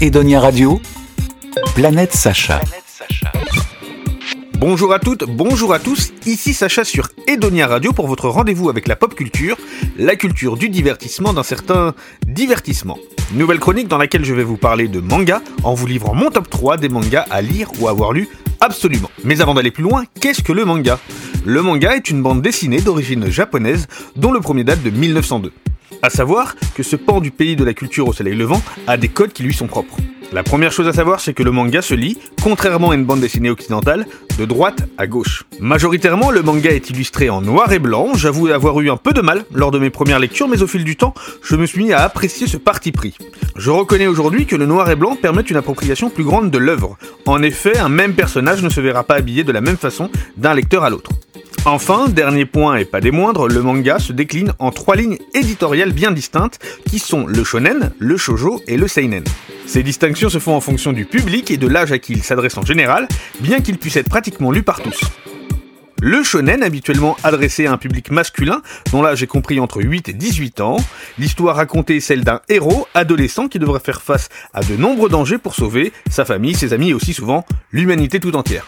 Edonia Radio, Planète Sacha. Bonjour à toutes, bonjour à tous, ici Sacha sur Edonia Radio pour votre rendez-vous avec la pop culture, la culture du divertissement d'un certain divertissement. Nouvelle chronique dans laquelle je vais vous parler de manga en vous livrant mon top 3 des mangas à lire ou avoir lu absolument. Mais avant d'aller plus loin, qu'est-ce que le manga ? Le manga est une bande dessinée d'origine japonaise dont le premier date de 1902. À savoir que ce pan du pays de la culture au soleil levant a des codes qui lui sont propres. La première chose à savoir, c'est que le manga se lit, contrairement à une bande dessinée occidentale, de droite à gauche. Majoritairement, le manga est illustré en noir et blanc. J'avoue avoir eu un peu de mal lors de mes premières lectures, mais au fil du temps, je me suis mis à apprécier ce parti pris. Je reconnais aujourd'hui que le noir et blanc permet une appropriation plus grande de l'œuvre. En effet, un même personnage ne se verra pas habillé de la même façon d'un lecteur à l'autre. Enfin, dernier point et pas des moindres, le manga se décline en 3 lignes éditoriales bien distinctes qui sont le shonen, le shoujo et le seinen. Ces distinctions se font en fonction du public et de l'âge à qui il s'adresse en général, bien qu'il puisse être pratiquement lu par tous. Le shonen, habituellement adressé à un public masculin, dont l'âge est compris entre 8 et 18 ans, l'histoire racontée est celle d'un héros adolescent qui devra faire face à de nombreux dangers pour sauver sa famille, ses amis et aussi souvent l'humanité tout entière.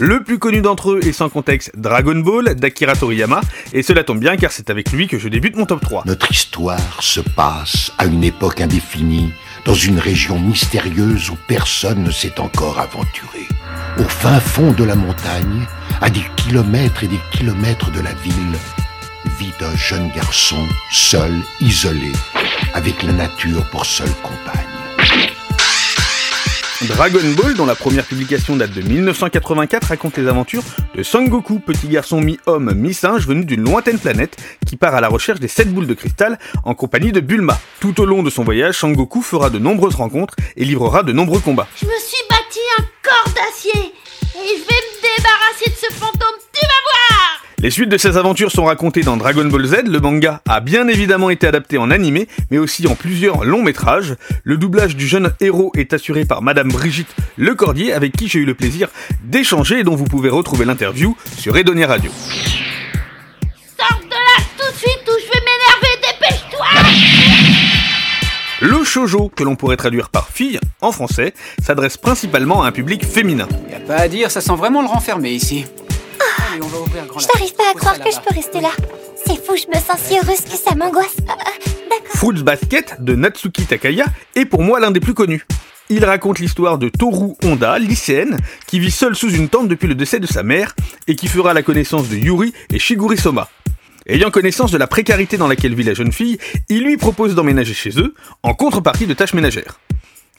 Le plus connu d'entre eux est sans contexte Dragon Ball d'Akira Toriyama, et cela tombe bien car c'est avec lui que je débute mon top 3. Notre histoire se passe à une époque indéfinie, dans une région mystérieuse où personne ne s'est encore aventuré. Au fin fond de la montagne, à des kilomètres et des kilomètres de la ville, vit un jeune garçon, seul, isolé, avec la nature pour seule compagne. Dragon Ball, dont la première publication date de 1984, raconte les aventures de Sangoku, petit garçon mi-homme, mi-singe, venu d'une lointaine planète, qui part à la recherche des 7 boules de cristal en compagnie de Bulma. Tout au long de son voyage, Sangoku fera de nombreuses rencontres et livrera de nombreux combats. Je me suis bâti un corps d'acier et je vais me débarrasser de ce fantôme, tu vas voir! Les suites de ces aventures sont racontées dans Dragon Ball Z, le manga a bien évidemment été adapté en animé, mais aussi en plusieurs longs métrages. Le doublage du jeune héros est assuré par Madame Brigitte Lecordier, avec qui j'ai eu le plaisir d'échanger et dont vous pouvez retrouver l'interview sur Edonia Radio. Sors de là tout de suite ou je vais m'énerver, dépêche-toi! Le shoujo, que l'on pourrait traduire par fille en français, s'adresse principalement à un public féminin. Y a pas à dire, ça sent vraiment le renfermer ici. Allez, on va ouvrir grand. Je n'arrive pas à croire que je peux rester là. C'est fou, je me sens si heureuse que ça m'angoisse. D'accord. Fruits Basket de Natsuki Takaya est pour moi l'un des plus connus. Il raconte l'histoire de Toru Honda, lycéenne, qui vit seule sous une tente depuis le décès de sa mère et qui fera la connaissance de Yuri et Shigurisoma. Ayant connaissance de la précarité dans laquelle vit la jeune fille, il lui propose d'emménager chez eux en contrepartie de tâches ménagères.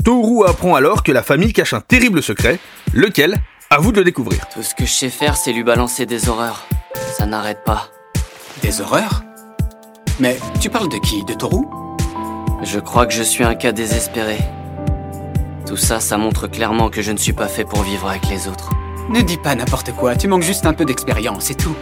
Toru apprend alors que la famille cache un terrible secret, lequel... À vous de le découvrir. Tout ce que je sais faire, c'est lui balancer des horreurs. Ça n'arrête pas. Des horreurs ? Mais tu parles de qui ? De Toru ? Je crois que je suis un cas désespéré. Tout ça, ça montre clairement que je ne suis pas fait pour vivre avec les autres. Ne dis pas n'importe quoi, tu manques juste un peu d'expérience, c'est tout.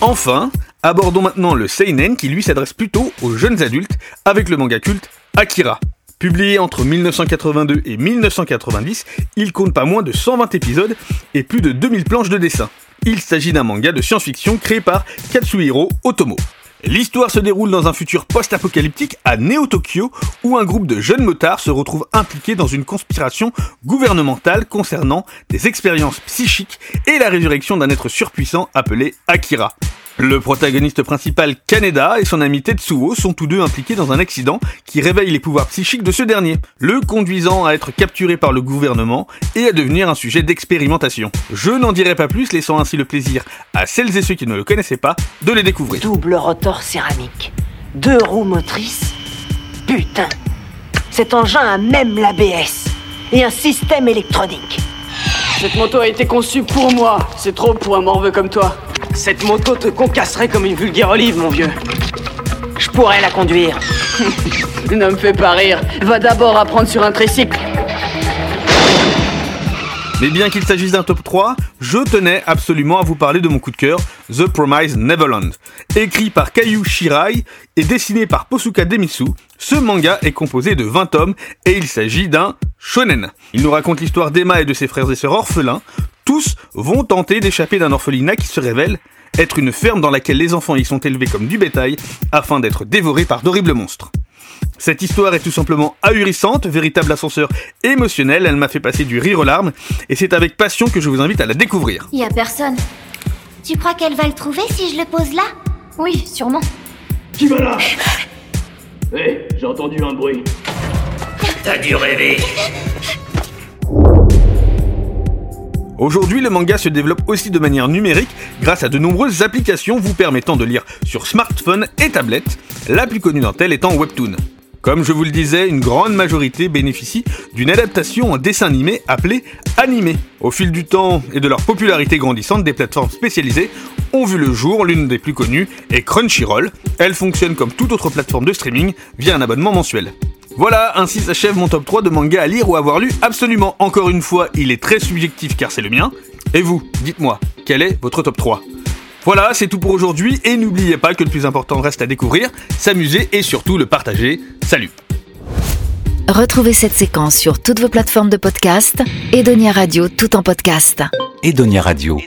Enfin, abordons maintenant le seinen qui lui s'adresse plutôt aux jeunes adultes avec le manga culte Akira. Publié entre 1982 et 1990, il compte pas moins de 120 épisodes et plus de 2000 planches de dessin. Il s'agit d'un manga de science-fiction créé par Katsuhiro Otomo. L'histoire se déroule dans un futur post-apocalyptique à Neo-Tokyo où un groupe de jeunes motards se retrouve impliqué dans une conspiration gouvernementale concernant des expériences psychiques et la résurrection d'un être surpuissant appelé Akira. Le protagoniste principal, Kaneda, et son ami Tetsuo sont tous deux impliqués dans un accident qui réveille les pouvoirs psychiques de ce dernier, le conduisant à être capturé par le gouvernement et à devenir un sujet d'expérimentation. Je n'en dirai pas plus, laissant ainsi le plaisir à celles et ceux qui ne le connaissaient pas de les découvrir. Double rotor céramique, 2 roues motrices, putain, cet engin a même l'ABS et un système électronique. Cette moto a été conçue pour moi, c'est trop pour un morveux comme toi. Cette moto te concasserait comme une vulgaire olive, mon vieux. Je pourrais la conduire. Ne me fais pas rire. Va d'abord apprendre sur un tricycle. Mais bien qu'il s'agisse d'un top 3, je tenais absolument à vous parler de mon coup de cœur, The Promise Neverland. Écrit par Kaiu Shirai et dessiné par Posuka Demizu, ce manga est composé de 20 tomes et il s'agit d'un shonen. Il nous raconte l'histoire d'Emma et de ses frères et sœurs orphelins. Tous vont tenter d'échapper d'un orphelinat qui se révèle être une ferme dans laquelle les enfants y sont élevés comme du bétail afin d'être dévorés par d'horribles monstres. Cette histoire est tout simplement ahurissante, véritable ascenseur émotionnel, elle m'a fait passer du rire aux larmes et c'est avec passion que je vous invite à la découvrir. Y a personne. Tu crois qu'elle va le trouver si je le pose là? Oui, sûrement. Qui va là? Hé, hey, j'ai entendu un bruit. T'as dû rêver. Aujourd'hui, le manga se développe aussi de manière numérique grâce à de nombreuses applications vous permettant de lire sur smartphone et tablette, la plus connue d'entre elles étant Webtoon. Comme je vous le disais, une grande majorité bénéficie d'une adaptation en dessin animé appelée animé. Au fil du temps et de leur popularité grandissante, des plateformes spécialisées ont vu le jour, l'une des plus connues est Crunchyroll. Elle fonctionne comme toute autre plateforme de streaming via un abonnement mensuel. Voilà, ainsi s'achève mon top 3 de mangas à lire ou avoir lu absolument. Encore une fois, il est très subjectif car c'est le mien. Et vous, dites-moi, quel est votre top 3 ? Voilà, c'est tout pour aujourd'hui et n'oubliez pas que le plus important reste à découvrir, s'amuser et surtout le partager. Salut ! Retrouvez cette séquence sur toutes vos plateformes de podcast. Edonia Radio, tout en podcast. Edonia Radio.